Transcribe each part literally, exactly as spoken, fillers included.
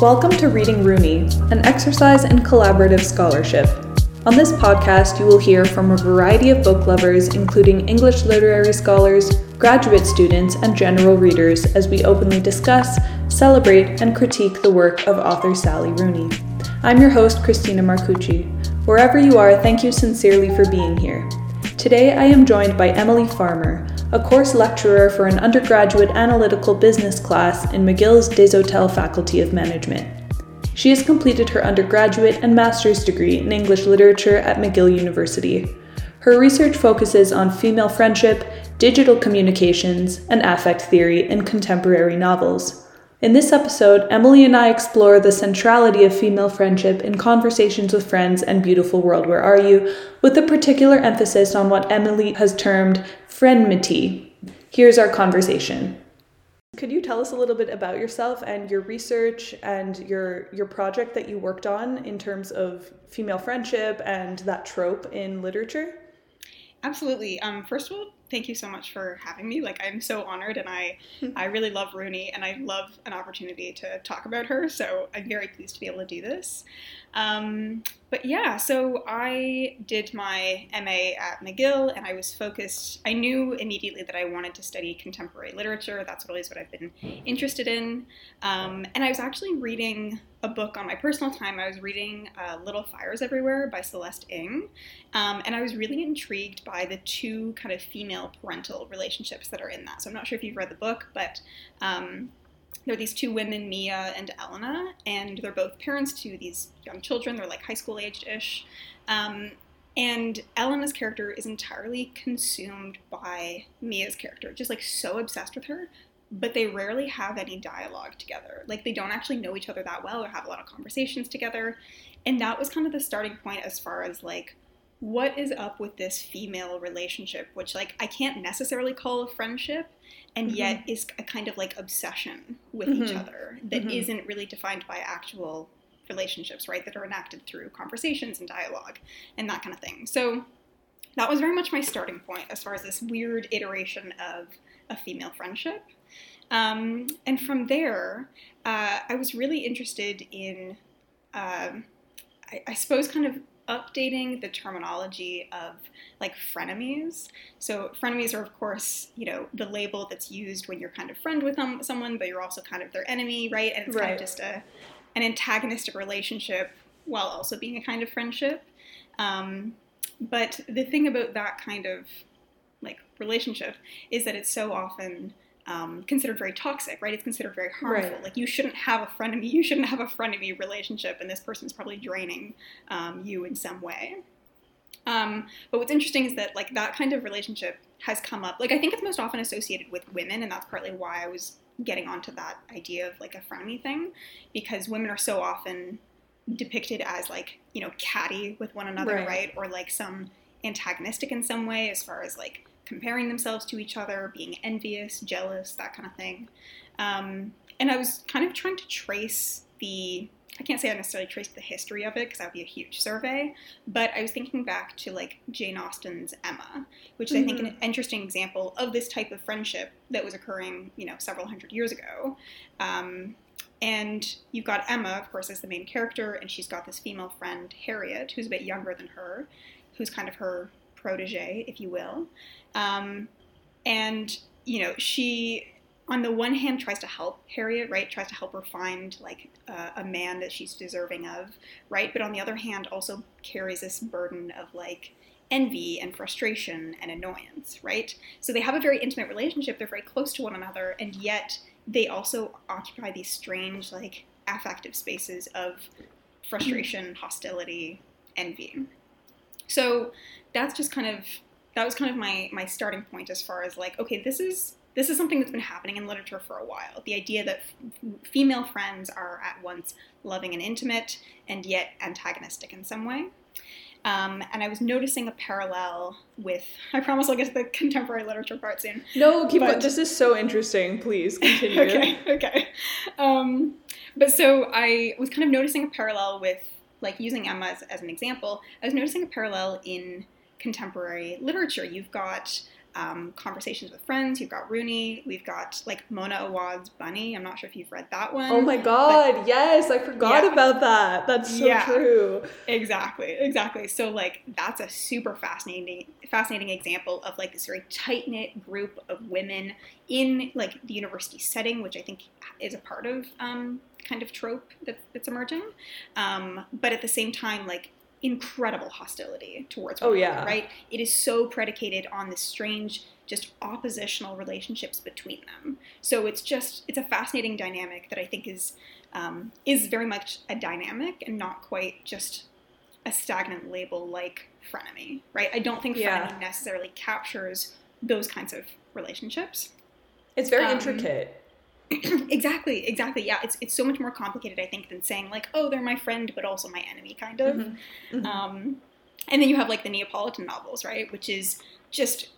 Welcome to Reading Rooney, an exercise in collaborative scholarship. On this podcast, you will hear from a variety of book lovers, including English literary scholars, graduate students, and general readers, as we openly discuss, celebrate, and critique the work of author Sally Rooney. I'm your host, Christina Marcucci. Wherever you are, thank you sincerely for being here. Today, I am joined by Emily Farmer, a course lecturer for an undergraduate analytical business class in McGill's Desotel Faculty of Management. She has completed her undergraduate and master's degree in English literature at McGill University. Her research focuses on female friendship, digital communications, and affect theory in contemporary novels. In this episode, Emily and I explore the centrality of female friendship in Conversations with Friends and Beautiful World, Where Are You?, with a particular emphasis on what Emily has termed frenmity. Here's our conversation. Could you tell us a little bit about yourself and your research and your your project that you worked on in terms of female friendship and that trope in literature? Absolutely. Um, first of all, thank you so much for having me. Like, I'm so honored, and I, I really love Rooney, and I love an opportunity to talk about her, so I'm very pleased to be able to do this. Um, but yeah, so I did my M A at McGill, and I was focused, I knew immediately that I wanted to study contemporary literature. That's always what I've been interested in. Um, and I was actually reading a book on my personal time. I was reading uh, Little Fires Everywhere by Celeste Ng, um, and I was really intrigued by the two kind of female parental relationships that are in that. So I'm not sure if you've read the book, but um, there are these two women, Mia and Elena, and they're both parents to these young children. They're like high school aged-ish. Um, and Elena's character is entirely consumed by Mia's character, just like so obsessed with her, but they rarely have any dialogue together. Like, they don't actually know each other that well or have a lot of conversations together. And that was kind of the starting point as far as like, what is up with this female relationship, which like I can't necessarily call a friendship, and mm-hmm. yet is a kind of like obsession with mm-hmm. each other that mm-hmm. isn't really defined by actual relationships, right? That are enacted through conversations and dialogue and that kind of thing. So that was very much my starting point as far as this weird iteration of a female friendship. Um, and from there, uh, I was really interested in, uh, I, I suppose, kind of updating the terminology of like frenemies. So frenemies are, of course, you know, the label that's used when you're kind of friend with them, someone, but you're also kind of their enemy, right? And it's right. kind of just a an antagonistic relationship while also being a kind of friendship. Um, but the thing about that kind of like relationship is that it's so often Um, considered very toxic, right? It's considered very harmful. Right. Like, you shouldn't have a frenemy. You shouldn't have a frenemy relationship, and this person's probably draining um, you in some way. Um, but what's interesting is that, like, that kind of relationship has come up. Like, I think it's most often associated with women, and that's partly why I was getting onto that idea of, like, a frenemy thing, because women are so often depicted as, like, you know, catty with one another, right? right? Or, like, some antagonistic in some way as far as, like, comparing themselves to each other, being envious, jealous, that kind of thing. Um, and I was kind of trying to trace the, I can't say I necessarily traced the history of it because that would be a huge survey, but I was thinking back to like Jane Austen's Emma, which is mm-hmm. I think an interesting example of this type of friendship that was occurring, you know, several hundred years ago. Um, and you've got Emma, of course, as the main character, and she's got this female friend, Harriet, who's a bit younger than her, who's kind of her protege, if you will. Um, and, you know, she, on the one hand, tries to help Harriet, right, tries to help her find, like, uh, a man that she's deserving of, right, but on the other hand, also carries this burden of, like, envy and frustration and annoyance, right? So they have a very intimate relationship, they're very close to one another, and yet they also occupy these strange, like, affective spaces of frustration, hostility, envy. So that's just kind of, that was kind of my, my starting point as far as like, okay, this is this is something that's been happening in literature for a while. The idea that f- female friends are at once loving and intimate and yet antagonistic in some way. Um, and I was noticing a parallel with, I promise I'll get to the contemporary literature part soon. No, keep but, on. This is so interesting. Please continue. okay, okay. Um, but so I was kind of noticing a parallel with, like using Emma as, as an example, I was noticing a parallel in contemporary literature. You've got um, Conversations with Friends. You've got Rooney. We've got, like, Mona Awad's Bunny. I'm not sure if you've read that one. Oh, my God. But, yes. I forgot yeah. about that. That's so yeah. true. Exactly. Exactly. So, like, that's a super fascinating, fascinating example of, like, this very tight-knit group of women in, like, the university setting, which I think is a part of um, kind of trope that, that's emerging. Um, but at the same time, like, incredible hostility towards women, oh, yeah. right? It is so predicated on this strange, just oppositional relationships between them. So it's just, it's a fascinating dynamic that I think is um, is very much a dynamic and not quite just a stagnant label like frenemy, right? I don't think yeah. frenemy necessarily captures those kinds of relationships. It's very um, intricate. Exactly, exactly. Yeah, it's it's so much more complicated, I think, than saying, like, oh, they're my friend, but also my enemy, kind of. Mm-hmm. Mm-hmm. Um, and then you have, like, the Neapolitan novels, right, which is just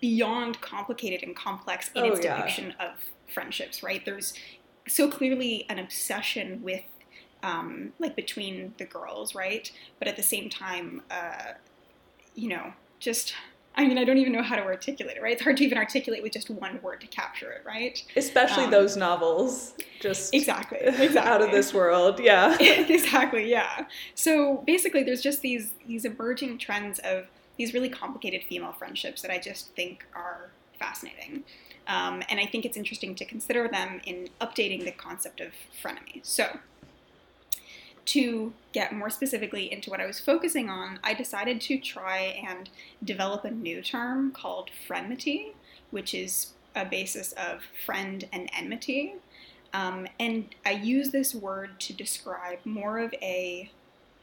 beyond complicated and complex in oh, its yeah. depiction of friendships, right? There's so clearly an obsession with, um, like, between the girls, right? But at the same time, uh, you know, just... I mean, I don't even know how to articulate it, right? It's hard to even articulate with just one word to capture it, right? Especially um, those novels. Just exactly, exactly. Out of this world, yeah. Exactly, yeah. So basically there's just these these emerging trends of these really complicated female friendships that I just think are fascinating. Um, and I think it's interesting to consider them in updating the concept of frenemy. So to get more specifically into what I was focusing on, I decided to try and develop a new term called frenmity, which is a basis of friend and enmity. Um, and I use this word to describe more of a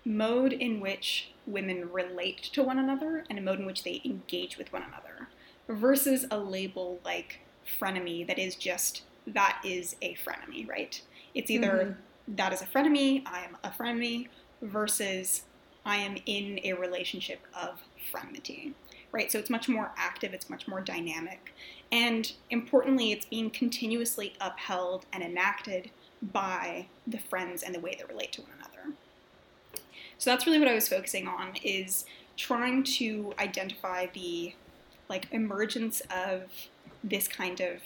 mode in which women relate to one another and a mode in which they engage with one another versus a label like frenemy that is just, that is a frenemy, right? It's either... Mm-hmm. That is a frenemy, I am a frenemy, versus I am in a relationship of frenmity, right? So it's much more active, it's much more dynamic, and importantly, it's being continuously upheld and enacted by the friends and the way they relate to one another. So that's really what I was focusing on, is trying to identify the, like, emergence of this kind of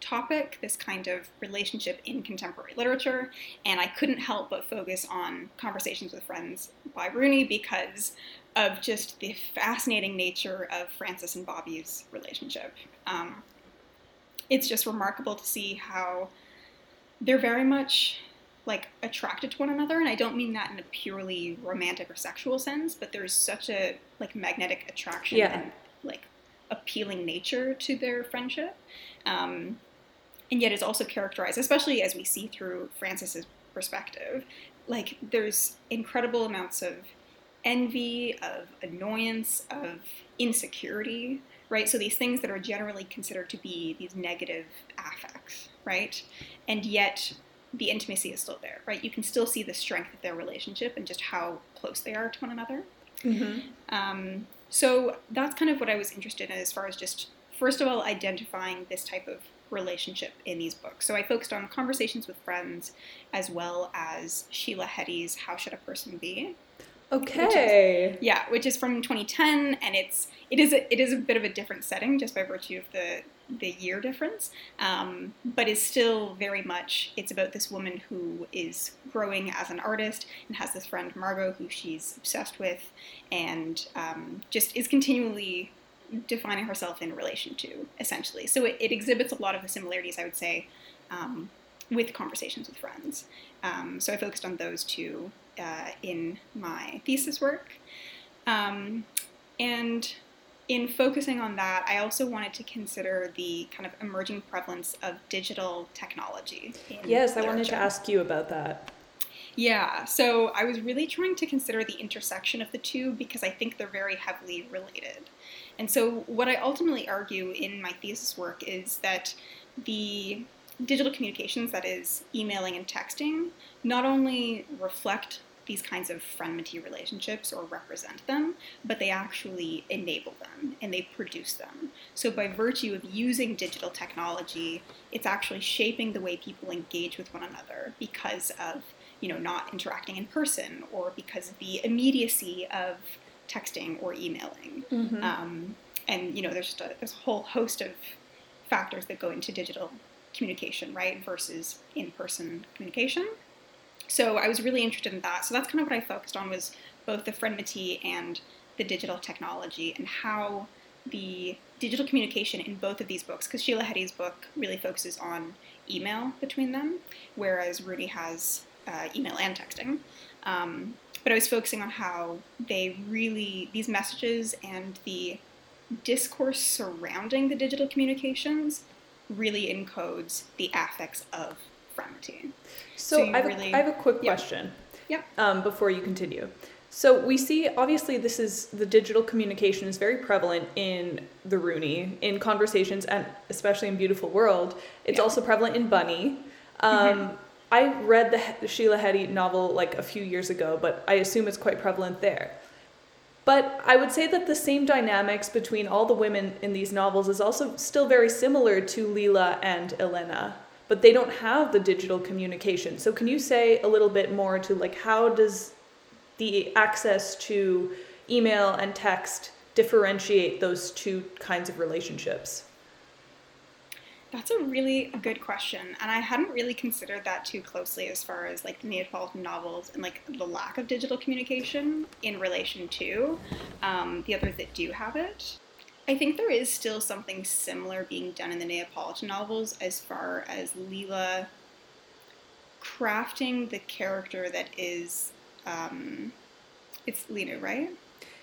topic, this kind of relationship in contemporary literature, and I couldn't help but focus on Conversations with Friends by Rooney because of just the fascinating nature of Frances and Bobby's relationship. Um, it's just remarkable to see how they're very much, like, attracted to one another, and I don't mean that in a purely romantic or sexual sense, but there's such a, like, magnetic attraction yeah. and, like, appealing nature to their friendship. Um, and yet is also characterized, especially as we see through Frances's perspective, like there's incredible amounts of envy, of annoyance, of insecurity, right? So these things that are generally considered to be these negative affects, right? And yet the intimacy is still there, right? You can still see the strength of their relationship and just how close they are to one another. Mm-hmm. Um, so that's kind of what I was interested in as far as just, first of all, identifying this type of relationship in these books. So I focused on Conversations with Friends as well as Sheila Heti's How Should a Person Be? Okay. Which is, yeah, which is from twenty ten, and it's it is a, it is a bit of a different setting just by virtue of the the year difference, um, but is still very much, it's about this woman who is growing as an artist and has this friend Margot who she's obsessed with and um, just is continually defining herself in relation to, essentially. So it, it exhibits a lot of the similarities, I would say, um, with Conversations with Friends. Um, so I focused on those two uh, in my thesis work. Um, and in focusing on that, I also wanted to consider the kind of emerging prevalence of digital technology. Yes, literature. I wanted to ask you about that. Yeah, so I was really trying to consider the intersection of the two because I think they're very heavily related. And so what I ultimately argue in my thesis work is that the digital communications, that is emailing and texting, not only reflect these kinds of frenmity relationships or represent them, but they actually enable them and they produce them. So by virtue of using digital technology, it's actually shaping the way people engage with one another because of, you know, not interacting in person or because of the immediacy of texting or emailing. Mm-hmm. Um, and, you know, there's just a, there's a whole host of factors that go into digital communication, right, versus in-person communication. So I was really interested in that. So that's kind of what I focused on, was both the frenmity and the digital technology, and how the digital communication in both of these books, because Sheila Heti's book really focuses on email between them, whereas Rooney has uh, email and texting. Um, but I was focusing on how they really, these messages and the discourse surrounding the digital communications really encodes the affects of frenmity. So, so I, have really, a, I have a quick yeah. question yeah. Um, before you continue. So we see, obviously, this is, the digital communication is very prevalent in the Rooney, in Conversations, and especially in Beautiful World. It's yeah. also prevalent in Bunny. Um, mm-hmm. I read the Sheila Heti novel like a few years ago, but I assume it's quite prevalent there. But I would say that the same dynamics between all the women in these novels is also still very similar to Leela and Elena, but they don't have the digital communication. So can you say a little bit more to, like, how does the access to email and text differentiate those two kinds of relationships? That's a really good question. And I hadn't really considered that too closely as far as, like, the Neapolitan novels and, like, the lack of digital communication in relation to um, the others that do have it. I think there is still something similar being done in the Neapolitan novels as far as Leela crafting the character that is... Um, it's Lenu, right?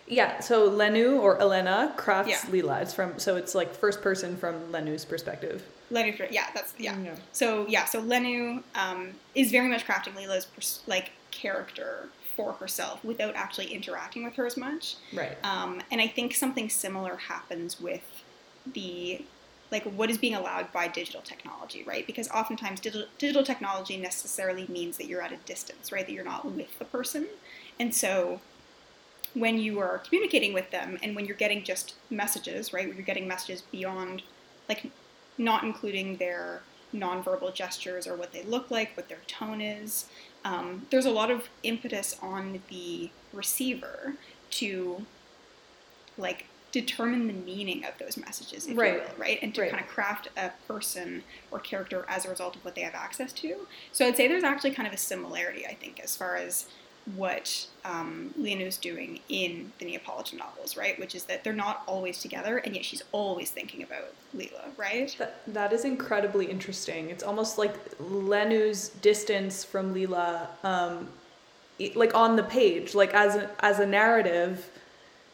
Yeah, so Lenu or Elena crafts yeah. Leela. It's from, so it's like first person from Lenu's perspective. Lenu, yeah, that's, yeah. No. So, yeah, so Lenu um, is very much crafting Leela's, pers- like, character for herself without actually interacting with her as much. Right. Um, and I think something similar happens with the, like, what is being allowed by digital technology, right? Because oftentimes digital, digital technology necessarily means that you're at a distance, right? That you're not with the person. And so when you are communicating with them, and when you're getting just messages, right? When you're getting messages beyond, like, not including their nonverbal gestures or what they look like, what their tone is, um, there's a lot of impetus on the receiver to, like, determine the meaning of those messages, if right. you will, right? And to right. kind of craft a person or character as a result of what they have access to. So I'd say there's actually kind of a similarity, I think, as far as what um, Lenu's doing in the Neapolitan novels, right? Which is that they're not always together, and yet she's always thinking about Leela, right? That, that is incredibly interesting. It's almost like Lenu's distance from Leela, um, like on the page, like as a, as a narrative,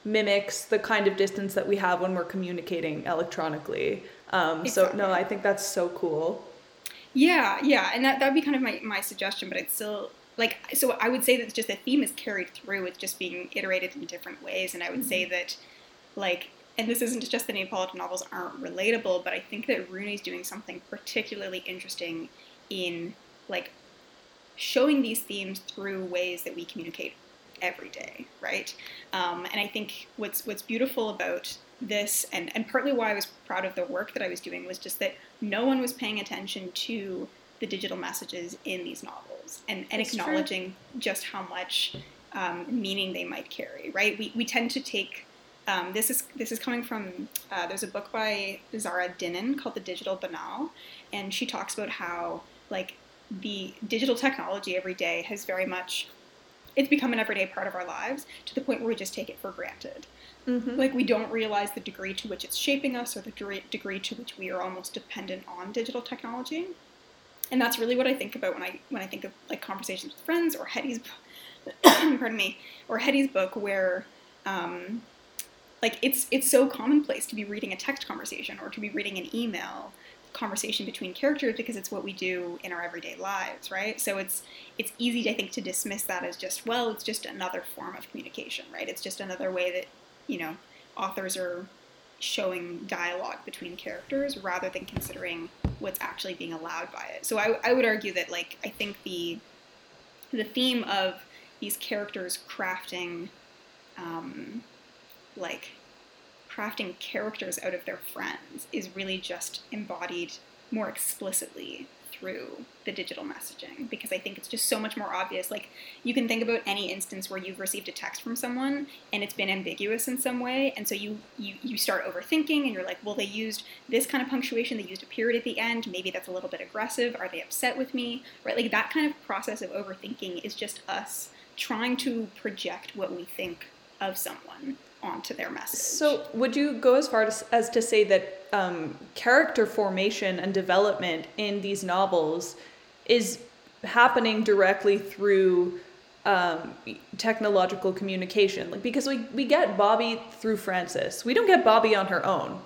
mimics the kind of distance that we have when we're communicating electronically. Um, exactly. So no, I think that's so cool. Yeah, yeah, and that that would be kind of my, my suggestion, but it's still, like, so I would say that it's just the theme is carried through, it's just being iterated in different ways, and I would mm-hmm. say that, like, and this isn't just the Neapolitan novels aren't relatable, but I think that Rooney's doing something particularly interesting in, like, showing these themes through ways that we communicate every day, right? Um, and I think what's what's beautiful about this, and, and partly why I was proud of the work that I was doing, was just that no one was paying attention to the digital messages in these novels, and, and acknowledging true. just how much um, meaning they might carry, right? We we tend to take, um, this is this is coming from, uh, there's a book by Zara Dinnen called The Digital Banal, and she talks about how, like, the digital technology every day has very much, it's become an everyday part of our lives to the point where we just take it for granted. Mm-hmm. Like, we don't realize the degree to which it's shaping us, or the degree to which we are almost dependent on digital technology. And that's really what I think about when I when I think of, like, Conversations with Friends, or Heti's, pardon me, or Heti's book, where um, like it's it's so commonplace to be reading a text conversation or to be reading an email conversation between characters, because it's what we do in our everyday lives, right? So it's it's easy, I think, to dismiss that as just, well, it's just another form of communication, right? It's just another way that, you know, authors are showing dialogue between characters, rather than considering what's actually being allowed by it. So I, I would argue that, like, I think the the theme of these characters crafting, um, like, crafting characters out of their friends is really just embodied more explicitly through the digital messaging, because I think it's just so much more obvious. Like, you can think about any instance where you've received a text from someone and it's been ambiguous in some way, and so you, you, you start overthinking, and you're like, well, they used this kind of punctuation, they used a period at the end, maybe that's a little bit aggressive, are they upset with me, right? Like, that kind of process of overthinking is just us trying to project what we think of someone onto their message. So would you go as far as, as to say that um, character formation and development in these novels is happening directly through um, technological communication? Like, because we, we get Bobby through Frances. We don't get Bobby on her own.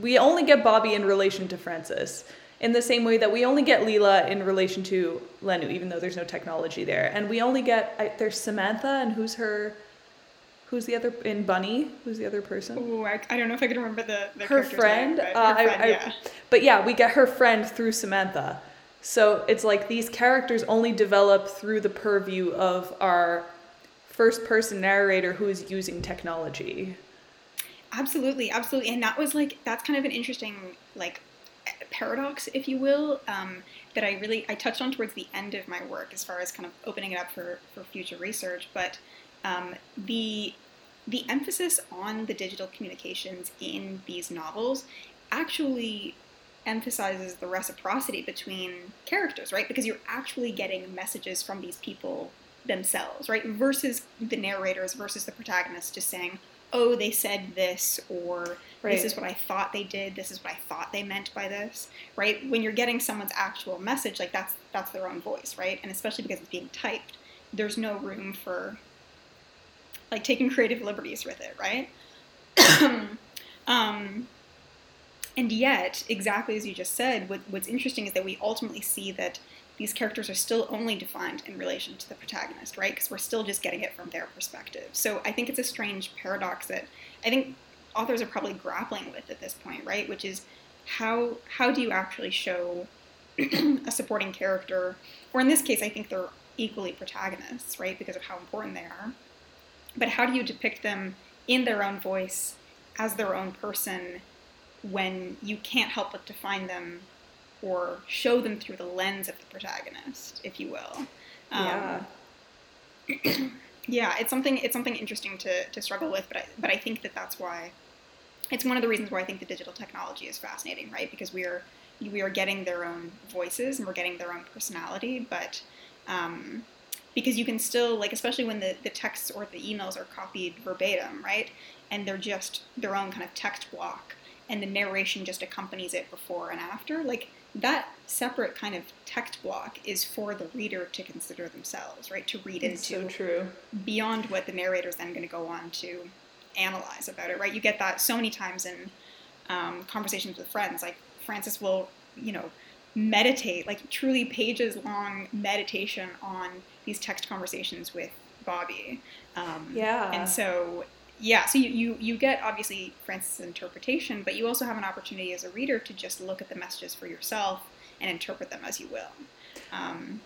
We only get Bobby in relation to Frances, in the same way that we only get Leela in relation to Lenu, even though there's no technology there. And we only get, I, there's Samantha, and who's her... Who's the other, in Bunny, who's the other person? Oh, I, I don't know if I can remember the, the her friend. Name, but, uh, her friend, I, yeah. I, but yeah, we get her friend through Samantha. So it's like these characters only develop through the purview of our first-person narrator who is using technology. Absolutely, absolutely. And that was like, that's kind of an interesting, like, paradox, if you will, um, that I really, I touched on towards the end of my work as far as kind of opening it up for, for future research, but... Um, the the emphasis on the digital communications in these novels actually emphasizes the reciprocity between characters, right? Because you're actually getting messages from these people themselves, right? Versus the narrators, versus the protagonist just saying, oh, they said this, or right. This is what I thought they did, this is what I thought they meant by this, right? When you're getting someone's actual message, like that's that's their own voice, right? And especially because it's being typed, there's no room for... like taking creative liberties with it, right? um, and yet, exactly as you just said, what, what's interesting is that we ultimately see that these characters are still only defined in relation to the protagonist, right? Because we're still just getting it from their perspective. So I think it's a strange paradox that I think authors are probably grappling with at this point, right? Which is how how do you actually show a supporting character, or in this case, I think they're equally protagonists, right? Because of how important they are. But how do you depict them in their own voice, as their own person, when you can't help but define them or show them through the lens of the protagonist, if you will? Yeah. Um, yeah, it's something it's something interesting to, to struggle with, but I, but I think that that's why, it's one of the reasons why I think the digital technology is fascinating, right? Because we are, we are getting their own voices and we're getting their own personality, but... Um, Because you can still, like, especially when the, the texts or the emails are copied verbatim, right? And they're just their own kind of text block, and the narration just accompanies it before and after. Like, that separate kind of text block is for the reader to consider themselves, right? To read into. So true. Beyond what the narrator's then going to go on to analyze about it, right? You get that so many times in um, conversations with friends. Like, Frances will, you know, meditate, like truly pages-long meditation on these text conversations with Bobby. Um, yeah. And so, yeah, so you, you, you get, obviously, Frances' interpretation, but you also have an opportunity as a reader to just look at the messages for yourself and interpret them as you will. Um,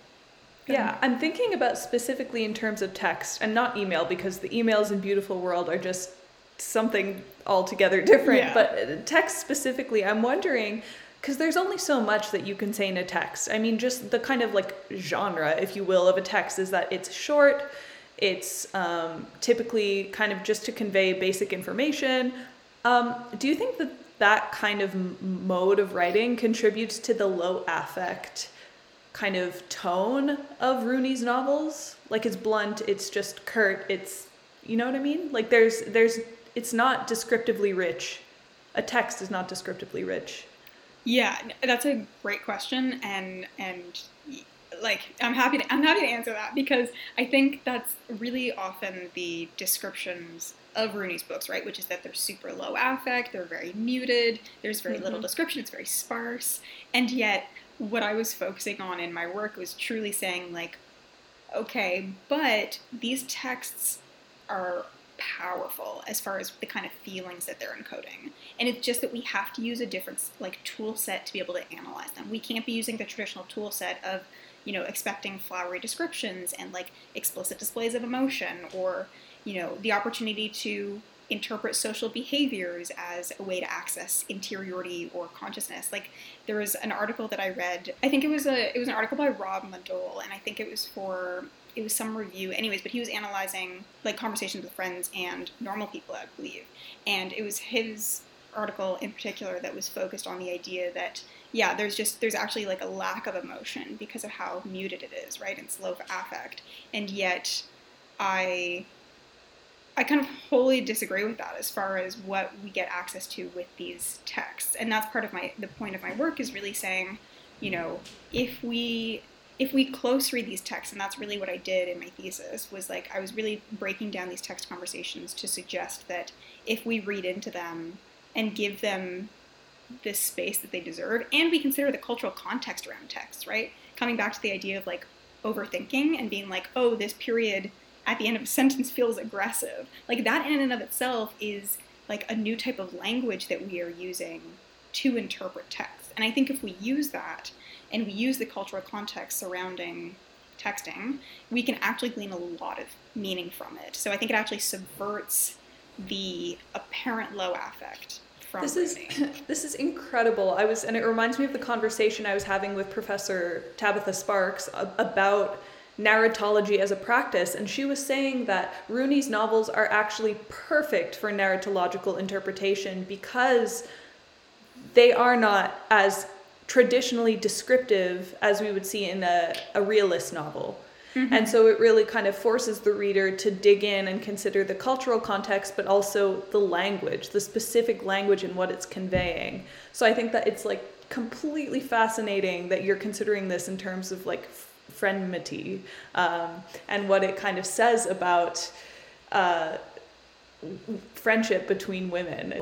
yeah, I'm thinking about specifically in terms of text, and not email, because the emails in Beautiful World are just something altogether different, yeah. But text specifically, I'm wondering... Because there's only so much that you can say in a text. I mean, just the kind of like genre, if you will, of a text is that it's short, it's um, typically kind of just to convey basic information. Um, do you think that that kind of mode of writing contributes to the low affect kind of tone of Rooney's novels? Like, it's blunt, it's just curt, it's, you know what I mean? Like there's, there's, it's not descriptively rich. A text is not descriptively rich. Yeah, that's a great question, and and like I'm happy to I'm happy to answer that, because I think that's really often the descriptions of Rooney's books, right? Which is that they're super low affect, they're very muted, there's very mm-hmm. little description, it's very sparse, and yet what I was focusing on in my work was truly saying, like, okay, but these texts are powerful as far as the kind of feelings that they're encoding, and it's just that we have to use a different like tool set to be able to analyze them. We can't be using the traditional tool set of, you know, expecting flowery descriptions and like explicit displays of emotion, or, you know, the opportunity to interpret social behaviors as a way to access interiority or consciousness. Like, there was an article that I read, I think it was a, it was an article by Rob Madole, and I think it was for, it was some review anyways, but he was analyzing, like, Conversations with Friends and Normal People, I believe. And it was his article in particular that was focused on the idea that, yeah, there's just, there's actually, like, a lack of emotion because of how muted it is, right? It's low affect. And yet, I... I kind of wholly disagree with that as far as what we get access to with these texts. And that's part of my, the point of my work is really saying, you know, if we, if we close read these texts, and that's really what I did in my thesis, was like, I was really breaking down these text conversations to suggest that if we read into them and give them this space that they deserve, and we consider the cultural context around texts, right? Coming back to the idea of, like, overthinking and being like, oh, this period at the end of a sentence feels aggressive. Like, that in and of itself is, like, a new type of language that we are using to interpret text. And I think if we use that, and we use the cultural context surrounding texting, we can actually glean a lot of meaning from it. So I think it actually subverts the apparent low affect. From this is this is incredible. I was, and it reminds me of the conversation I was having with Professor Tabitha Sparks about narratology as a practice, and she was saying that Rooney's novels are actually perfect for narratological interpretation because they are not as traditionally descriptive as we would see in a, a realist novel. Mm-hmm. And so it really kind of forces the reader to dig in and consider the cultural context, but also the language, the specific language and what it's conveying. So I think that it's, like, completely fascinating that you're considering this in terms of, like, frenmity, um, and what it kind of says about uh, friendship between women.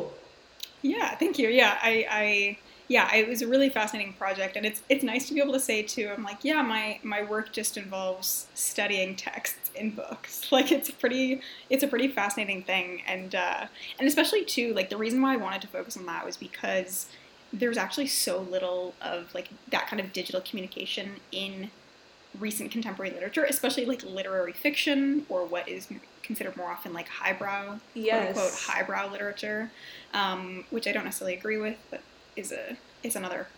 Yeah, thank you. Yeah, I, I, yeah, it was a really fascinating project, and it's it's nice to be able to say too, I'm like, yeah, my my work just involves studying texts in books. Like, it's pretty, it's a pretty fascinating thing, and uh, and especially too, like, the reason why I wanted to focus on that was because there's actually so little of, like, that kind of digital communication in recent contemporary literature, especially, like, literary fiction, or what is considered more often, like, highbrow, yes, quote unquote highbrow literature, um, which I don't necessarily agree with, but is a is another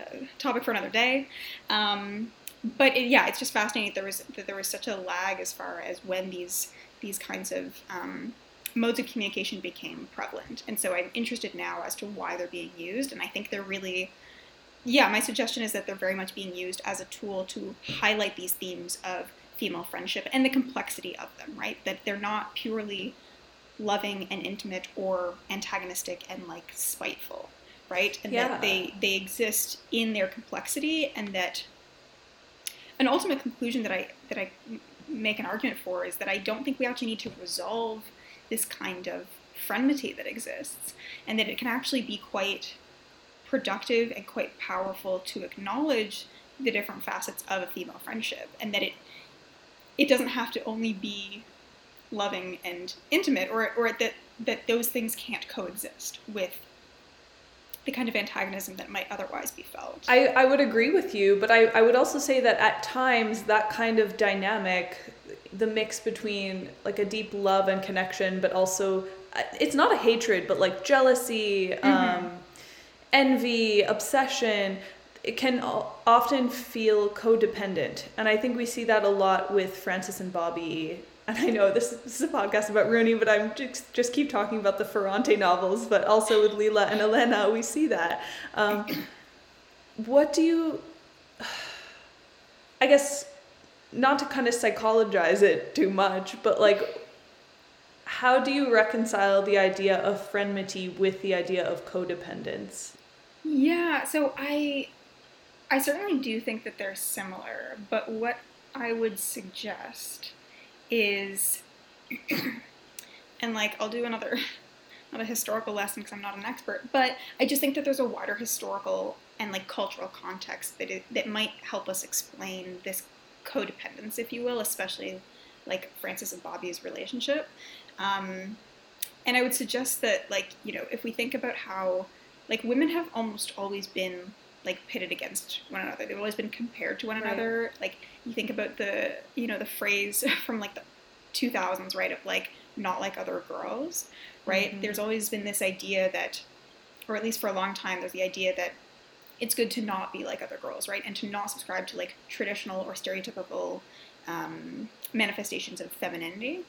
uh, topic for another day. Um, but it, yeah, it's just fascinating that there was that there was such a lag as far as when these these kinds of um, modes of communication became prevalent, and so I'm interested now as to why they're being used, and I think they're really. Yeah, my suggestion is that they're very much being used as a tool to highlight these themes of female friendship and the complexity of them, right? That they're not purely loving and intimate or antagonistic and, like, spiteful, right? And yeah. that they, they exist in their complexity, and that an ultimate conclusion that I that I make an argument for is that I don't think we actually need to resolve this kind of frenmity that exists, and that it can actually be quite productive and quite powerful to acknowledge the different facets of a female friendship, and that it it doesn't have to only be loving and intimate, or or that that those things can't coexist with the kind of antagonism that might otherwise be felt. I, I would agree with you, but I, I would also say that at times that kind of dynamic, the mix between, like, a deep love and connection, but also it's not a hatred, but, like, jealousy, mm-hmm. um envy, obsession, it can often feel codependent. And I think we see that a lot with Francis and Bobby. And I know this, this is a podcast about Rooney, but I'm just, just keep talking about the Ferrante novels, but also with Leila and Elena, we see that. Um, what do you, I guess, not to kind of psychologize it too much, but, like, how do you reconcile the idea of frenmity with the idea of codependence? Yeah, so I I certainly do think that they're similar, but what I would suggest is, and, like, I'll do another, not a historical lesson because I'm not an expert, but I just think that there's a wider historical and, like, cultural context that, it, that might help us explain this codependence, if you will, especially, like, Francis and Bobby's relationship. Um, and I would suggest that, like, you know, if we think about how, like, women have almost always been, like, pitted against one another. They've always been compared to one another. Right. Like, you think about the, you know, the phrase from, like, the two thousands, right, of like not like other girls, right? Mm-hmm. There's always been this idea that, or at least for a long time, there's the idea that it's good to not be like other girls, right? And to not subscribe to like traditional or stereotypical um, manifestations of femininity.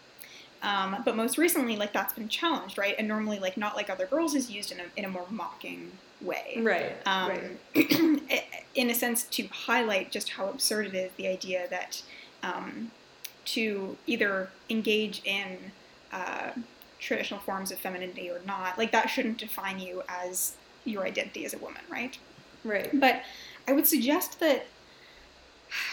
Um, but most recently, like that's been challenged, right? And normally, like not like other girls is used in a in a more mocking way, right? Um, right. In a sense, to highlight just how absurd it is, the idea that um, to either engage in uh, traditional forms of femininity or not, like that shouldn't define you as your identity as a woman, right? Right. But I would suggest that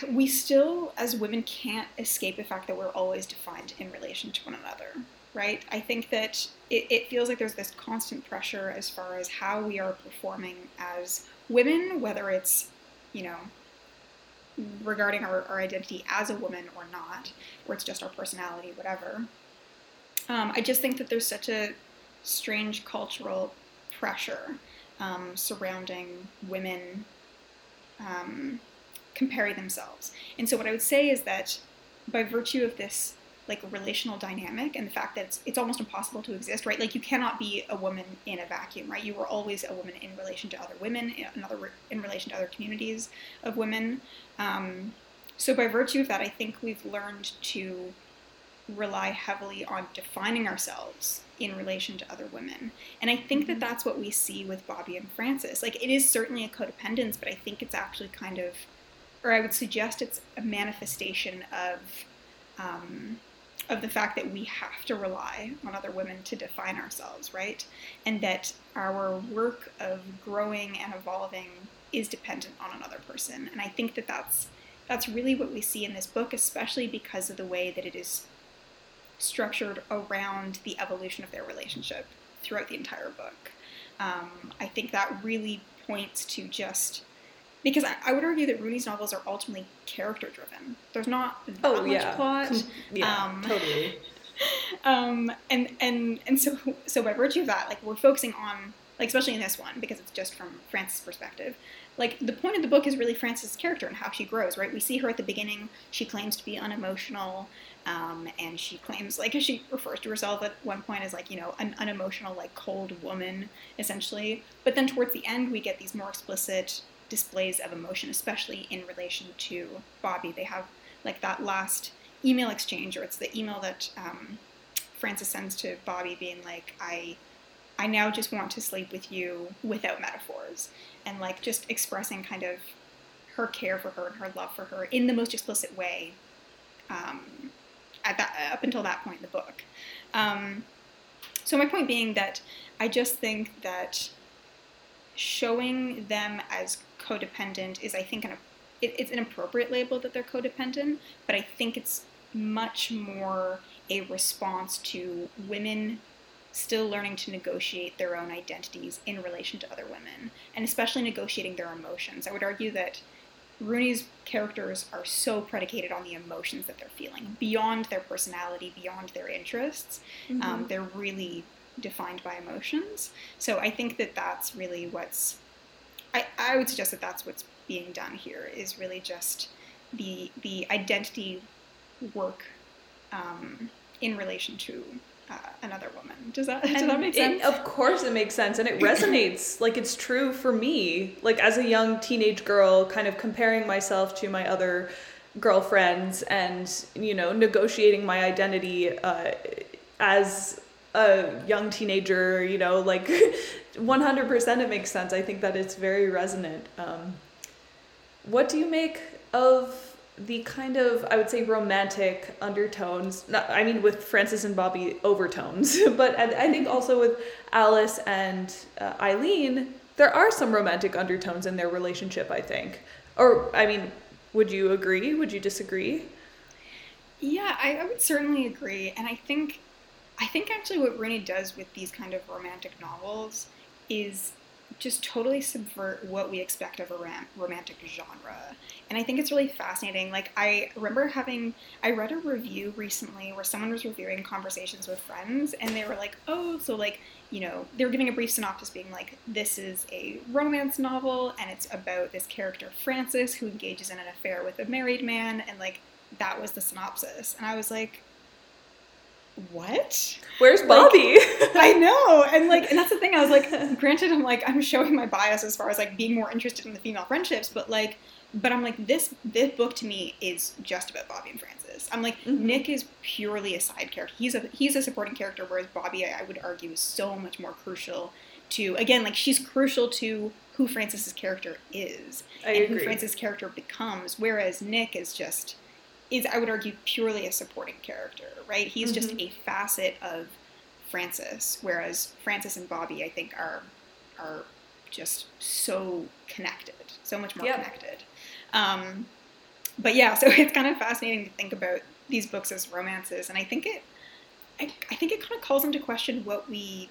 we still, as women, can't escape the fact that we're always defined in relation to one another, right? I think that it, it feels like there's this constant pressure as far as how we are performing as women, whether it's, you know, regarding our, our identity as a woman or not, or it's just our personality, whatever. Um, I just think that there's such a strange cultural pressure um, surrounding women um, comparing themselves. And so what I would say is that by virtue of this like relational dynamic and the fact that it's, it's almost impossible to exist, right? Like you cannot be a woman in a vacuum, right? You were always a woman in relation to other women, in, other, in relation to other communities of women. Um, so by virtue of that, I think we've learned to rely heavily on defining ourselves in relation to other women. And I think that that's what we see with Bobby and Frances. Like it is certainly a codependence, but I think it's actually kind of, or I would suggest it's a manifestation of um, of the fact that we have to rely on other women to define ourselves, right? And that our work of growing and evolving is dependent on another person. And I think that that's, that's really what we see in this book, especially because of the way that it is structured around the evolution of their relationship throughout the entire book. Um, I think that really points to just... Because I, I would argue that Rooney's novels are ultimately character-driven. There's not that oh, much yeah. plot. Yeah, um, totally. Um, and and and so so by virtue of that, like we're focusing on, like especially in this one, because it's just from Frances' perspective. Like the point of the book is really Frances' character and how she grows, right? We see her at the beginning. She claims to be unemotional, um, and she claims, like she refers to herself at one point as like, you know, an unemotional, like cold woman, essentially. But then towards the end, we get these more explicit displays of emotion, especially in relation to Bobby. They have like that last email exchange, or it's the email that um, Frances sends to Bobby being like, I I now just want to sleep with you without metaphors, and like just expressing kind of her care for her and her love for her in the most explicit way um, at that, up until that point in the book. Um, so my point being that I just think that showing them as codependent is, I think, an it, it's an appropriate label that they're codependent, but I think it's much more a response to women still learning to negotiate their own identities in relation to other women, and especially negotiating their emotions. I would argue that Rooney's characters are so predicated on the emotions that they're feeling, beyond their personality, beyond their interests. Mm-hmm. Um, they're really defined by emotions. So I think that that's really what's, I, I would suggest that that's what's being done here, is really just the the identity work um, in relation to uh, another woman. Does that, does that make sense? It, of course it makes sense, and it resonates. Like it's true for me, like as a young teenage girl, kind of comparing myself to my other girlfriends and, you know, negotiating my identity uh, as a young teenager, you know, like one hundred percent it makes sense. I think that it's very resonant. Um, what do you make of the kind of, I would say, romantic undertones, not, I mean, with Frances and Bobby overtones, but I, I think also with Alice and uh, Eileen, there are some romantic undertones in their relationship, I think. Or, I mean, would you agree? Would you disagree? Yeah, I, I would certainly agree. And I think I think actually what Rooney does with these kind of romantic novels is just totally subvert what we expect of a rom- romantic genre. And I think it's really fascinating. Like I remember having, I read a review recently where someone was reviewing Conversations with Friends, and they were like, oh, so like, you know, they were giving a brief synopsis being like, this is a romance novel and it's about this character Frances who engages in an affair with a married man. And like, that was the synopsis. And I was like, what? Where's Bobby? Like, I know. And like, and that's the thing. I was like, granted, I'm like, I'm showing my bias as far as like being more interested in the female friendships, but like, but I'm like, this, this book to me is just about Bobby and Frances. I'm like, mm-hmm. Nick is purely a side character. He's a, he's a supporting character. Whereas Bobby, I, I would argue, is so much more crucial to, again, like she's crucial to who Frances's character is I and agree. Who Frances's character becomes. Whereas Nick is just, is, I would argue, purely a supporting character, right? He's mm-hmm. just a facet of Frances. Whereas Frances and Bobby, I think, are, are just so connected, so much more yep. connected. Um, but yeah, so it's kind of fascinating to think about these books as romances. And I think it, I, I think it kind of calls into question what we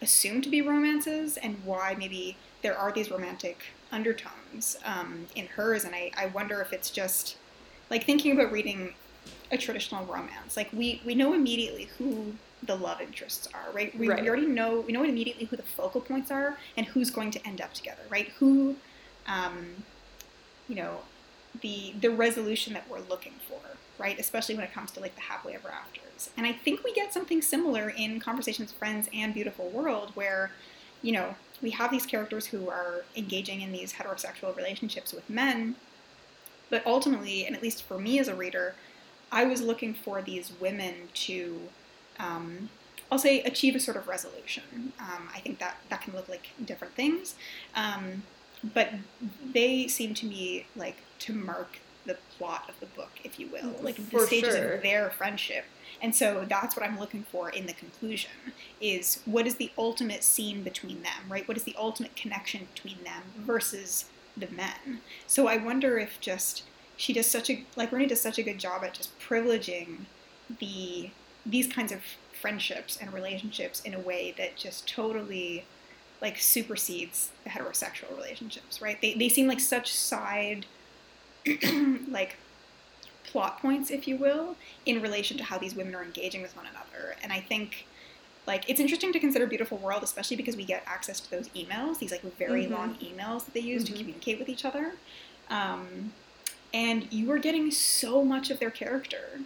assume to be romances and why maybe there are these romantic undertones, um, in hers. And I, I wonder if it's just like thinking about reading a traditional romance. Like we, we know immediately who the love interests are, right? We, right. we already know, we know immediately who the focal points are and who's going to end up together, right? Who, um, you know, the the resolution that we're looking for, right? Especially when it comes to like the happily ever afters. And I think we get something similar in Conversations with Friends and Beautiful World, where, you know, we have these characters who are engaging in these heterosexual relationships with men, but ultimately, and at least for me as a reader, I was looking for these women to, um, I'll say, achieve a sort of resolution. Um, I think that that can look like different things. Um, But they seem to me like to mark the plot of the book, if you will, like the for stages sure. of their friendship. And so that's what I'm looking for in the conclusion is what is the ultimate scene between them, right? What is the ultimate connection between them versus the men? So I wonder if just she does such a, like Rooney does such a good job at just privileging the, these kinds of friendships and relationships in a way that just totally like supersedes the heterosexual relationships, right? They they seem like such side, like plot points, if you will, in relation to how these women are engaging with one another. And I think like, it's interesting to consider Beautiful World, especially because we get access to those emails, these like very mm-hmm. long emails that they use mm-hmm. to communicate with each other. Um, and you are getting so much of their character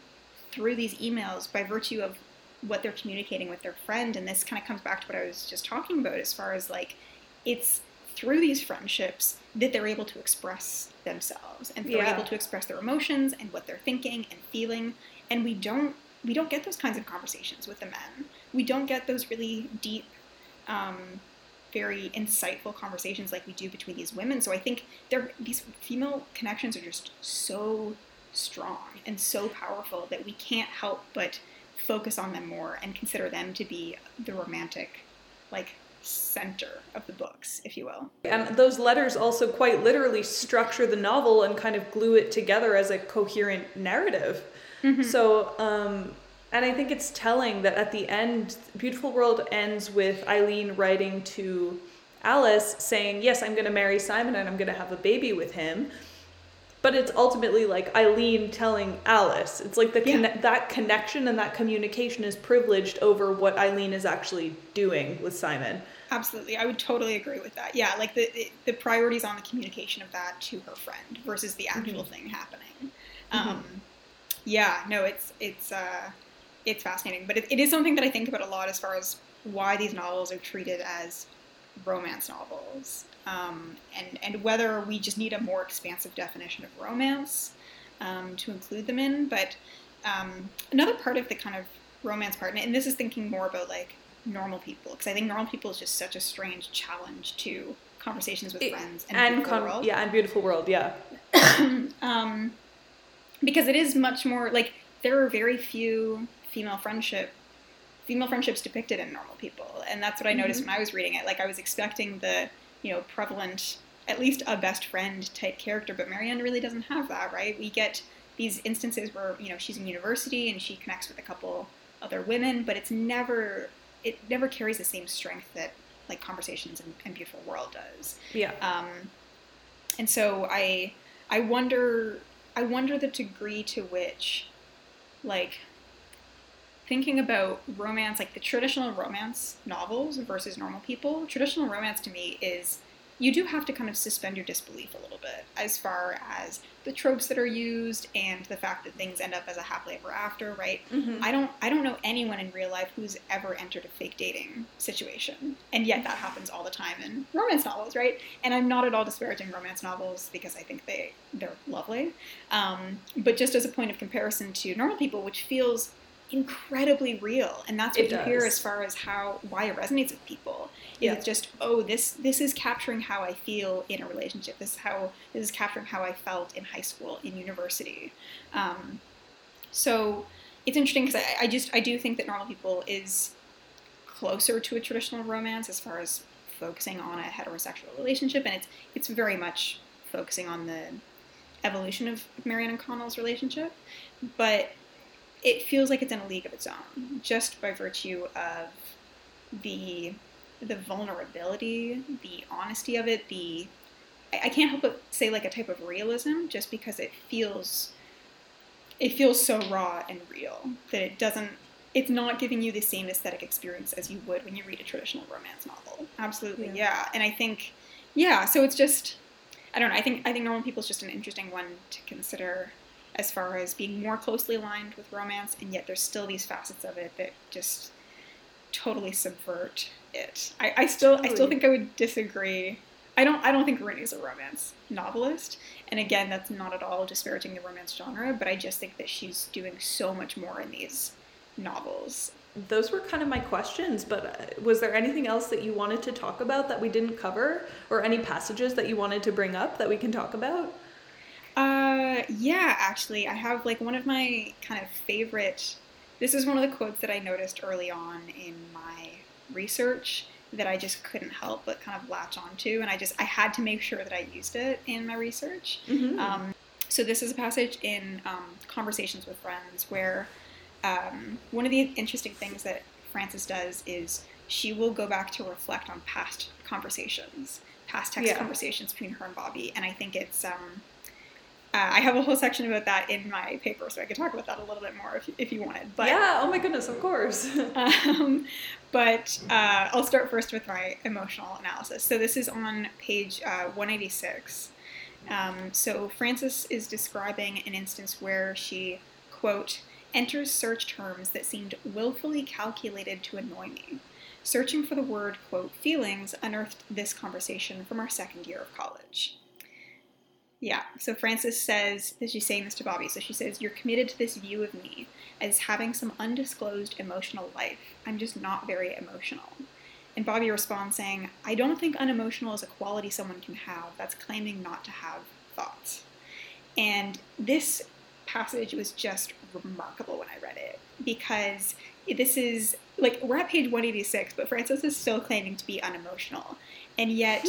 through these emails by virtue of what they're communicating with their friend. And this kind of comes back to what I was just talking about as far as like, it's through these friendships that they're able to express themselves and they're yeah. able to express their emotions and what they're thinking and feeling. And we don't, we don't get those kinds of conversations with the men. We don't get those really deep, um, very insightful conversations like we do between these women. So I think they're, these female connections are just so strong and so powerful that we can't help but focus on them more and consider them to be the romantic, like, center of the books, if you will. And those letters also quite literally structure the novel and kind of glue it together as a coherent narrative. Mm-hmm. So, um, and I think it's telling that at the end, Beautiful World ends with Eileen writing to Alice saying, yes, I'm going to marry Simon and I'm going to have a baby with him. But it's ultimately like Eileen telling Alice. It's like the yeah. conne- that connection and that communication is privileged over what Eileen is actually doing with Simon. Absolutely. I would totally agree with that. Yeah, like the the priorities on the communication of that to her friend versus the actual mm-hmm. thing happening. Mm-hmm. Um, yeah, no, it's it's uh, it's fascinating. But it, it is something that I think about a lot as far as why these novels are treated as romance novels, um, and, and whether we just need a more expansive definition of romance um, to include them in. But um, another part of the kind of romance part, and this is thinking more about like Normal People, because I think Normal People is just such a strange challenge to Conversations with Friends and, and Beautiful con- World. Yeah, and Beautiful World, yeah. um, because it is much more, like, there are very few female friendships female friendships depicted in Normal People. And that's what I noticed mm-hmm. when I was reading it. Like I was expecting the, you know, prevalent, at least a best friend type character, but Marianne really doesn't have that, right? We get these instances where, you know, she's in university and she connects with a couple other women, but it's never, it never carries the same strength that like Conversations and, and Beautiful World does. Yeah. Um, and so I, I wonder, I wonder the degree to which like, thinking about romance, like the traditional romance novels versus Normal People, traditional romance to me is you do have to kind of suspend your disbelief a little bit as far as the tropes that are used and the fact that things end up as a happily ever after, right? Mm-hmm. I don't I don't know anyone in real life who's ever entered a fake dating situation. And yet that happens all the time in romance novels, right? And I'm not at all disparaging romance novels because I think they, they're lovely. Um, but just as a point of comparison to Normal People, which feels incredibly real, and that's what it you does. Hear as far as how why it resonates with people. Yeah. It's just, oh, this this is capturing how I feel in a relationship. This is how this is capturing how I felt in high school, in university. Um, so it's interesting because I, I just I do think that Normal People is closer to a traditional romance as far as focusing on a heterosexual relationship, and it's it's very much focusing on the evolution of Marianne and Connell's relationship, but it feels like it's in a league of its own, just by virtue of the the vulnerability, the honesty of it, the, I, I can't help but say like a type of realism, just because it feels, it feels so raw and real that it doesn't, it's not giving you the same aesthetic experience as you would when you read a traditional romance novel. Absolutely, yeah. yeah. And I think, yeah, so it's just, I don't know, I think I think Normal People is just an interesting one to consider as far as being more closely aligned with romance, and yet there's still these facets of it that just totally subvert it. I, I still totally. I still think I would disagree. I don't I don't think Rooney's a romance novelist. And again, that's not at all disparaging the romance genre, but I just think that she's doing so much more in these novels. Those were kind of my questions, but was there anything else that you wanted to talk about that we didn't cover, or any passages that you wanted to bring up that we can talk about? Uh, yeah, actually, I have, like, one of my kind of favorite, this is one of the quotes that I noticed early on in my research that I just couldn't help but kind of latch onto, and I just, I had to make sure that I used it in my research. Mm-hmm. Um, so this is a passage in um, Conversations with Friends where um, one of the interesting things that Frances does is she will go back to reflect on past conversations, past text yeah. conversations between her and Bobby, and I think it's, um... Uh, I have a whole section about that in my paper, so I could talk about that a little bit more if, if you wanted. But, yeah, oh my goodness, of course. um, but uh, I'll start first with my emotional analysis. So this is on page uh, one eighty-six. Um, so Frances is describing an instance where she, quote, enters search terms that seemed willfully calculated to annoy me. Searching for the word, quote, feelings, unearthed this conversation from our second year of college. Yeah, so Frances says, she's saying this to Bobby, so she says, you're committed to this view of me as having some undisclosed emotional life. I'm just not very emotional. And Bobby responds saying, I don't think unemotional is a quality someone can have. That's claiming not to have thoughts. And this passage was just remarkable when I read it, because this is, like, we're at page one eighty-six, but Frances is still claiming to be unemotional. And yet...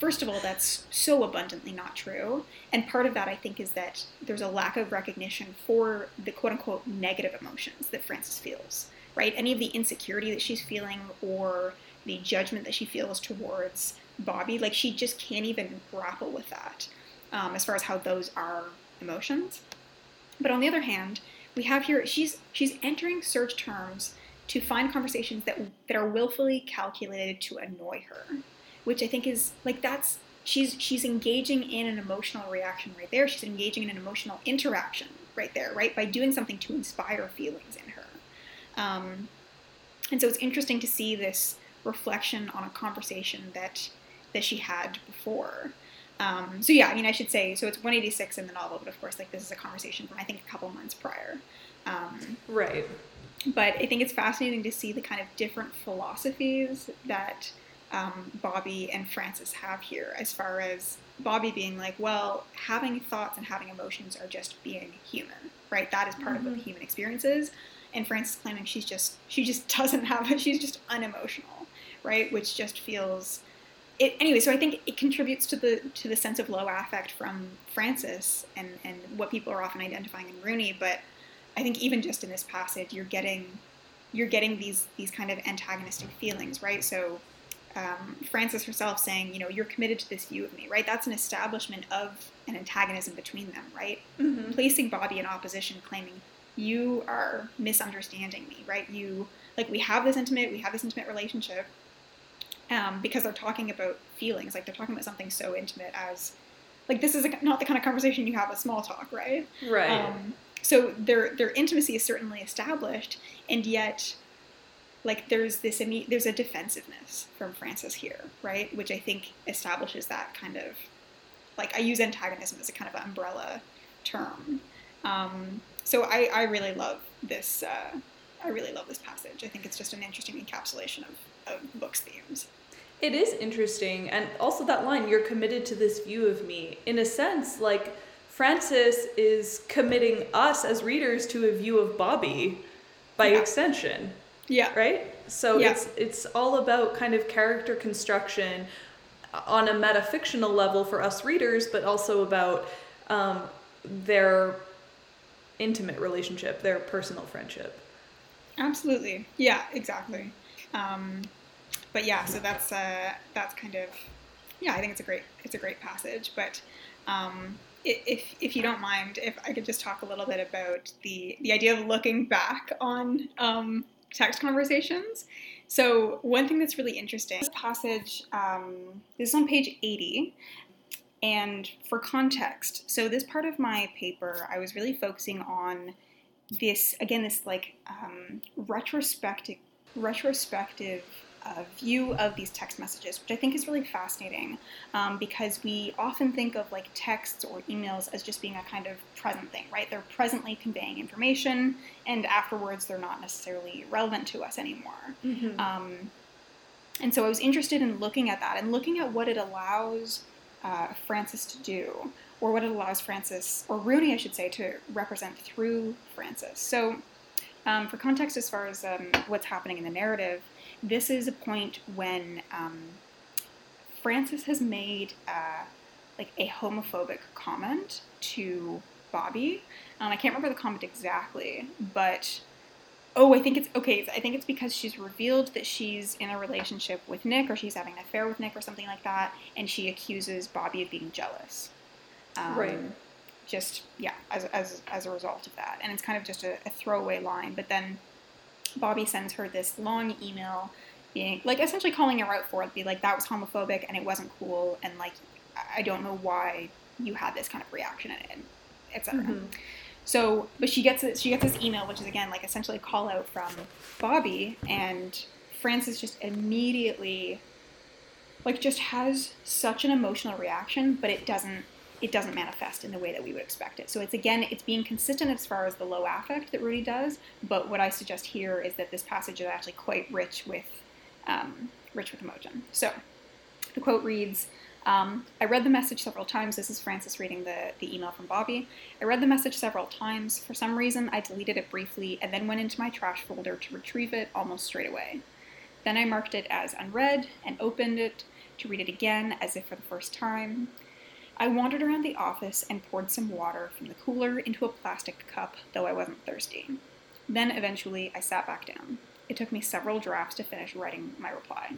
First of all, that's so abundantly not true, and part of that, I think, is that there's a lack of recognition for the quote-unquote negative emotions that Frances feels, right? Any of the insecurity that she's feeling or the judgment that she feels towards Bobby, like, she just can't even grapple with that um, as far as how those are emotions. But on the other hand, we have here, she's she's entering search terms to find conversations that that are willfully calculated to annoy her, which I think is, like, that's, she's she's engaging in an emotional reaction right there. She's engaging in an emotional interaction right there, right? By doing something to inspire feelings in her. Um, and so it's interesting to see this reflection on a conversation that that she had before. Um, so yeah, I mean, I should say, so it's one eighty-six in the novel, but of course, like, this is a conversation from, I think, a couple months prior. Um, right. But I think it's fascinating to see the kind of different philosophies that... Um, Bobby and Frances have here, as far as Bobby being like, well, having thoughts and having emotions are just being human, right? That is part mm-hmm. of what the human experience is. And Frances claiming she's just, she just doesn't have it. She's just unemotional, right? Which just feels it. Anyway, so I think it contributes to the, to the sense of low affect from Frances and, and what people are often identifying in Rooney. But I think even just in this passage, you're getting, you're getting these, these kind of antagonistic feelings, right? So Um, Frances herself saying, you know, you're committed to this view of me, right? That's an establishment of an antagonism between them, right? Mm-hmm. Placing Bobby in opposition, claiming you are misunderstanding me, right? You, like, we have this intimate, we have this intimate relationship, um, because they're talking about feelings. Like, they're talking about something so intimate as, like, this is a, not the kind of conversation you have at small talk, right? Right. Um, so their their intimacy is certainly established, and yet, like, there's this imme- there's a defensiveness from Frances here, right? Which I think establishes that kind of, like, I use antagonism as a kind of umbrella term. Um, so I, I really love this. Uh, I really love this passage. I think it's just an interesting encapsulation of, of book's themes. It is interesting. And also that line, you're committed to this view of me. In a sense, like, Frances is committing us as readers to a view of Bobby by yeah. extension. Yeah. Right? So yeah. it's it's all about kind of character construction on a metafictional level for us readers, but also about um, their intimate relationship, their personal friendship. Absolutely. Yeah, exactly. Um, but yeah, so that's uh, that's kind of, yeah, I think it's a great it's a great passage. But um, if if you don't mind, if I could just talk a little bit about the the idea of looking back on um, text conversations. So one thing that's really interesting, this passage, um, this is on page eighty. And for context, so this part of my paper, I was really focusing on this, again, this like um, retrospective, retrospective uh, view of these text messages, which I think is really fascinating um, because we often think of like texts or emails as just being a kind of present thing, right? They're presently conveying information, and afterwards they're not necessarily relevant to us anymore. Mm-hmm. Um, and so I was interested in looking at that and looking at what it allows Uh, Frances to do, or what it allows Frances, or Rooney, I should say, to represent through Frances. So, um, for context, as far as um, what's happening in the narrative, this is a point when um, Frances has made uh, like a homophobic comment to Bobby. Um, I can't remember the comment exactly, but oh, I think it's okay. I think it's because she's revealed that she's in a relationship with Nick, or she's having an affair with Nick, or something like that, and she accuses Bobby of being jealous. Um, right. Just yeah, as as as a result of that, and it's kind of just a, a throwaway line. But then Bobby sends her this long email, being like essentially calling her out for it, be like that was homophobic and it wasn't cool, and like I don't know why you had this kind of reaction in it, et cetera. So, but she gets it, she gets this email, which is again like essentially a call out from Bobby, and Frances just immediately, like, just has such an emotional reaction, but it doesn't it doesn't manifest in the way that we would expect it. So it's again it's being consistent as far as the low affect that Rudy does, but what I suggest here is that this passage is actually quite rich with um, rich with emotion. So the quote reads. Um, I read the message several times. This is Frances reading the, the email from Bobby. I read the message several times. For some reason, I deleted it briefly and then went into my trash folder to retrieve it almost straight away. Then I marked it as unread and opened it to read it again as if for the first time. I wandered around the office and poured some water from the cooler into a plastic cup, though I wasn't thirsty. Then eventually I sat back down. It took me several drafts to finish writing my reply.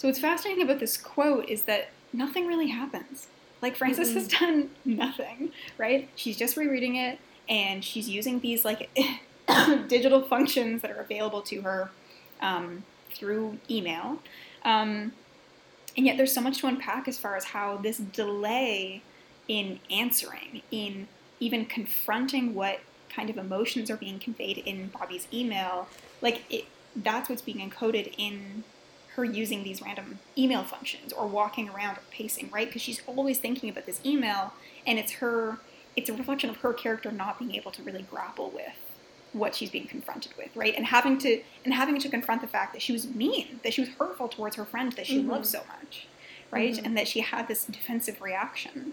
So what's fascinating about this quote is that nothing really happens. Like, Frances mm-hmm. has done nothing, right? She's just rereading it, and she's using these, like, digital functions that are available to her um, through email. Um, and yet there's so much to unpack as far as how this delay in answering, in even confronting what kind of emotions are being conveyed in Bobby's email, like, it, that's what's being encoded in her using these random email functions or walking around or pacing, right? Because she's always thinking about this email, and it's her, it's a reflection of her character not being able to really grapple with what she's being confronted with, right? And having to, and having to confront the fact that she was mean, that she was hurtful towards her friend that she mm-hmm. loved so much, right? Mm-hmm. And that she had this defensive reaction,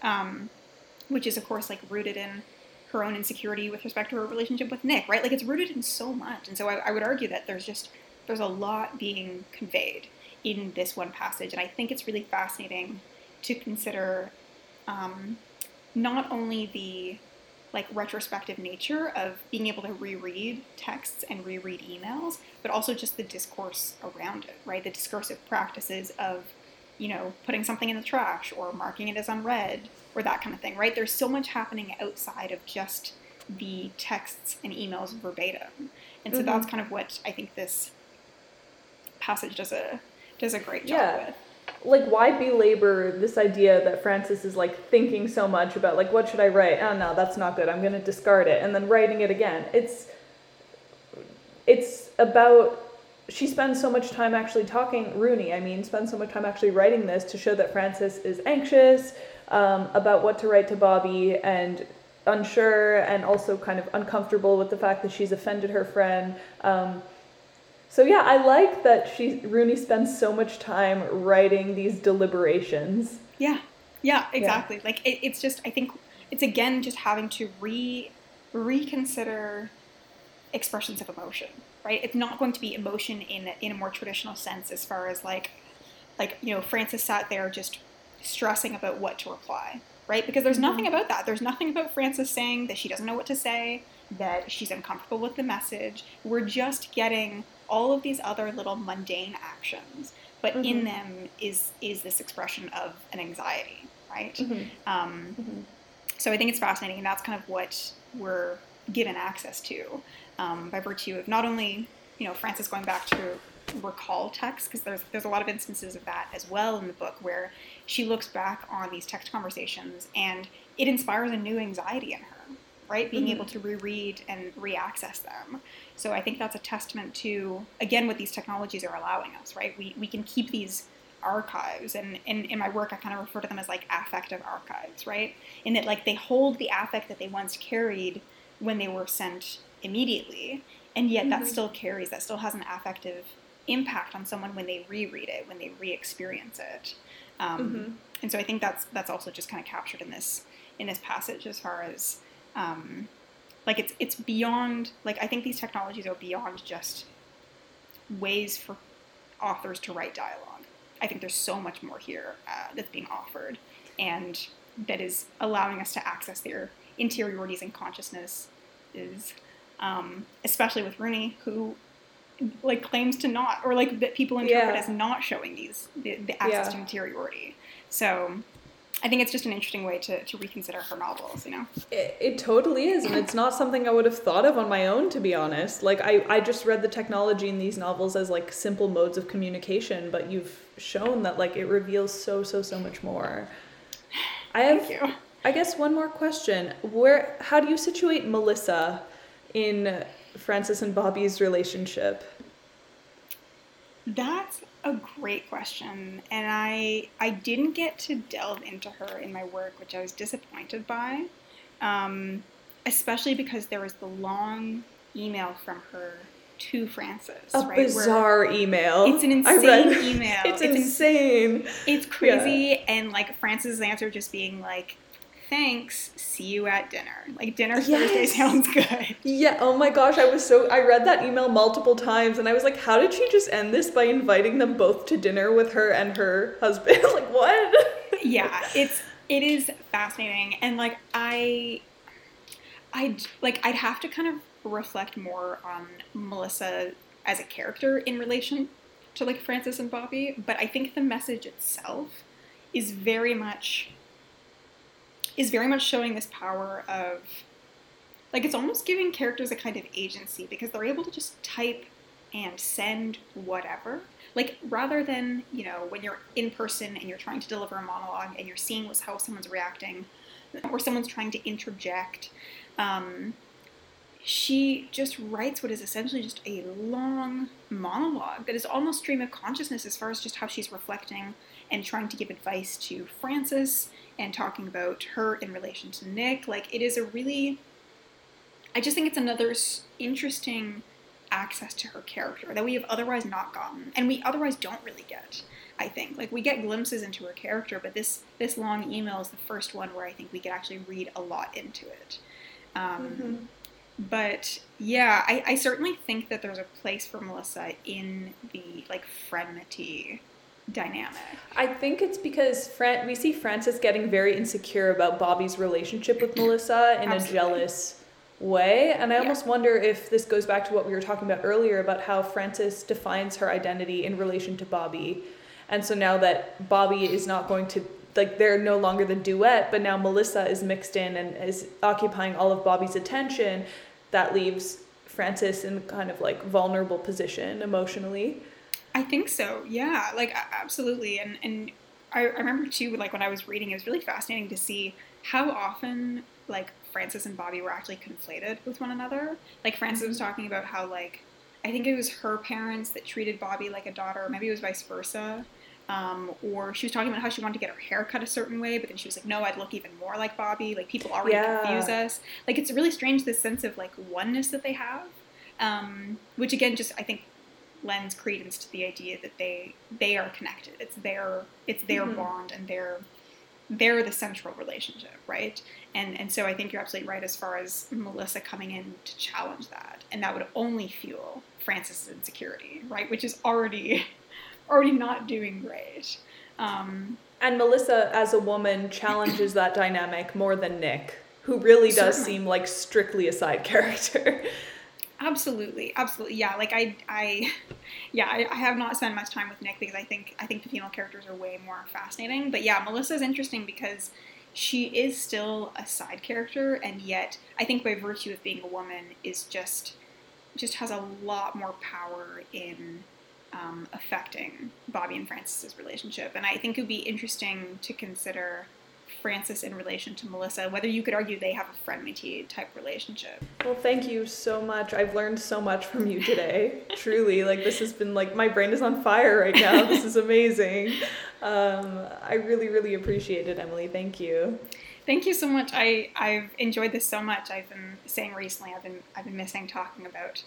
um, which is, of course, like rooted in her own insecurity with respect to her relationship with Nick, right? Like, it's rooted in so much. And so I, I would argue that there's just, there's a lot being conveyed in this one passage, and I think it's really fascinating to consider um, not only the like retrospective nature of being able to reread texts and reread emails, but also just the discourse around it, right? The discursive practices of, you know, putting something in the trash or marking it as unread or that kind of thing, right? There's so much happening outside of just the texts and emails verbatim, and so mm-hmm. that's kind of what I think this passage does a does a great job yeah. with. Like, why belabor this idea that Frances is, like, thinking so much about, like, what should I write? Oh, no, that's not good. I'm going to discard it. And then writing it again. It's, it's about, she spends so much time actually talking, Rooney, I mean, spends so much time actually writing this to show that Frances is anxious um, about what to write to Bobby and unsure and also kind of uncomfortable with the fact that she's offended her friend. Um, So yeah, I like that she Rooney spends so much time writing these deliberations. Yeah, yeah, exactly. Yeah. Like it, it's just, I think it's again just having to re reconsider expressions of emotion, right? It's not going to be emotion in in a more traditional sense, as far as like like you know, Frances sat there just stressing about what to reply, right? Because there's nothing about that. There's nothing about Frances saying that she doesn't know what to say, that she's uncomfortable with the message. We're just getting all of these other little mundane actions, but mm-hmm. in them is is this expression of an anxiety, right? Mm-hmm. Um, mm-hmm. So I think it's fascinating, and that's kind of what we're given access to um, by virtue of not only, you know, Frances going back to recall texts, because there's there's a lot of instances of that as well in the book where she looks back on these text conversations, and it inspires a new anxiety in her. Right, being mm-hmm. able to reread and reaccess them. So I think that's a testament to, again, what these technologies are allowing us, right? We we can keep these archives, and, and in my work I kind of refer to them as like affective archives, right? In that like they hold the affect that they once carried when they were sent immediately, and yet mm-hmm. that still carries, that still has an affective impact on someone when they reread it, when they re-experience it. Um, mm-hmm. And so I think that's that's also just kind of captured in this in this passage as far as Um, like it's it's beyond, like I think these technologies are beyond just ways for authors to write dialogue. I think there's so much more here uh, that's being offered, and that is allowing us to access their interiorities and consciousness is, um, especially with Rooney, who like claims to not, or like that people interpret yeah. as not showing these, the, the access yeah. to interiority. So I think it's just an interesting way to, to reconsider her novels, you know? It, it totally is, and it's not something I would have thought of on my own, to be honest. Like, I, I just read the technology in these novels as, like, simple modes of communication, but you've shown that, like, it reveals so, so, so much more. I have, Thank you. I guess, one more question. Where, how do you situate Melissa in Frances and Bobby's relationship? That's a great question, and I I didn't get to delve into her in my work, which I was disappointed by, um, especially because there was the long email from her to Frances. A right, bizarre where, email. It's an insane read, email. It's, it's insane. Ins- it's crazy, yeah. And like Frances' answer just being like, thanks, see you at dinner. Like, dinner yes. Thursday sounds good. Yeah, oh my gosh, I was so, I read that email multiple times, and I was like, how did she just end this by inviting them both to dinner with her and her husband? Like, what? Yeah, it's, it is fascinating, and like, I, I, like, I'd have to kind of reflect more on Melissa as a character in relation to, like, Frances and Bobby, but I think the message itself is very much... is very much showing this power of, like, it's almost giving characters a kind of agency, because they're able to just type and send whatever. Like, rather than, you know, when you're in person and you're trying to deliver a monologue and you're seeing what's, how someone's reacting or someone's trying to interject, um, she just writes what is essentially just a long monologue that is almost stream of consciousness as far as just how she's reflecting and trying to give advice to Frances and talking about her in relation to Nick. Like, it is a really, I just think it's another interesting access to her character that we have otherwise not gotten, and we otherwise don't really get, I think. Like, we get glimpses into her character, but this, this long email is the first one where I think we could actually read a lot into it. Um, mm-hmm. But, yeah, I, I certainly think that there's a place for Melissa in the, like, frenmity dynamic. I think it's because Fran- we see Frances getting very insecure about Bobby's relationship with Melissa in Absolutely. a jealous way, and I yeah. almost wonder if this goes back to what we were talking about earlier about how Frances defines her identity in relation to Bobby, and so now that Bobby is not going to, like, they're no longer the duet, but now Melissa is mixed in and is occupying all of Bobby's attention, that leaves Frances in kind of like vulnerable position emotionally. I think so. Yeah, like absolutely. And and I, I remember too, like when I was reading, it was really fascinating to see how often like Frances and Bobby were actually conflated with one another. Like Frances was talking about how like, I think it was her parents that treated Bobby like a daughter, or maybe it was vice versa. Um, or she was talking about how she wanted to get her hair cut a certain way, but then she was like, no, I'd look even more like Bobby. Like people already yeah. confuse us. Like it's really strange, this sense of like oneness that they have. Um, which again, just, I think lends credence to the idea that they, they are connected. It's their, it's their mm-hmm. bond and their, they're the central relationship. Right. And, and so I think you're absolutely right as far as Melissa coming in to challenge that. And that would only fuel Frances' insecurity, right. Which is already, already not doing great. Um, and Melissa as a woman challenges that dynamic more than Nick, who really does certainly. seem like strictly a side character. Absolutely. Absolutely. Yeah. Like I, I, yeah, I, I have not spent much time with Nick because I think, I think the female characters are way more fascinating, but yeah, Melissa's interesting because she is still a side character. And yet I think by virtue of being a woman is just, just has a lot more power in, um, affecting Bobby and Frances's relationship. And I think it'd be interesting to consider Frances in relation to Melissa, whether you could argue they have a frenmity type relationship. Well, thank you so much. I've learned so much from you today. Truly, like this has been like, my brain is on fire right now. This is amazing. Um, I really, really appreciate it, Emily. Thank you. Thank you so much. I, I've enjoyed this so much. I've been saying recently, I've been, I've been missing talking about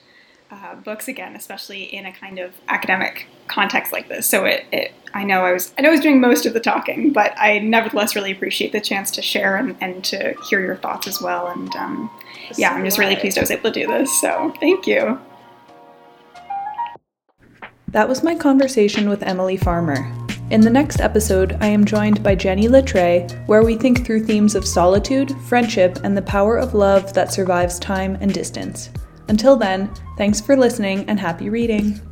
Uh, books again, especially in a kind of academic context like this. So it, it, I know I was, I know I was doing most of the talking, but I nevertheless really appreciate the chance to share and, and to hear your thoughts as well. And um, yeah, I'm just really pleased I was able to do this. So thank you. That was my conversation with Emily Farmer. In the next episode, I am joined by Jenny Latre, where we think through themes of solitude, friendship, and the power of love that survives time and distance. Until then, thanks for listening and happy reading!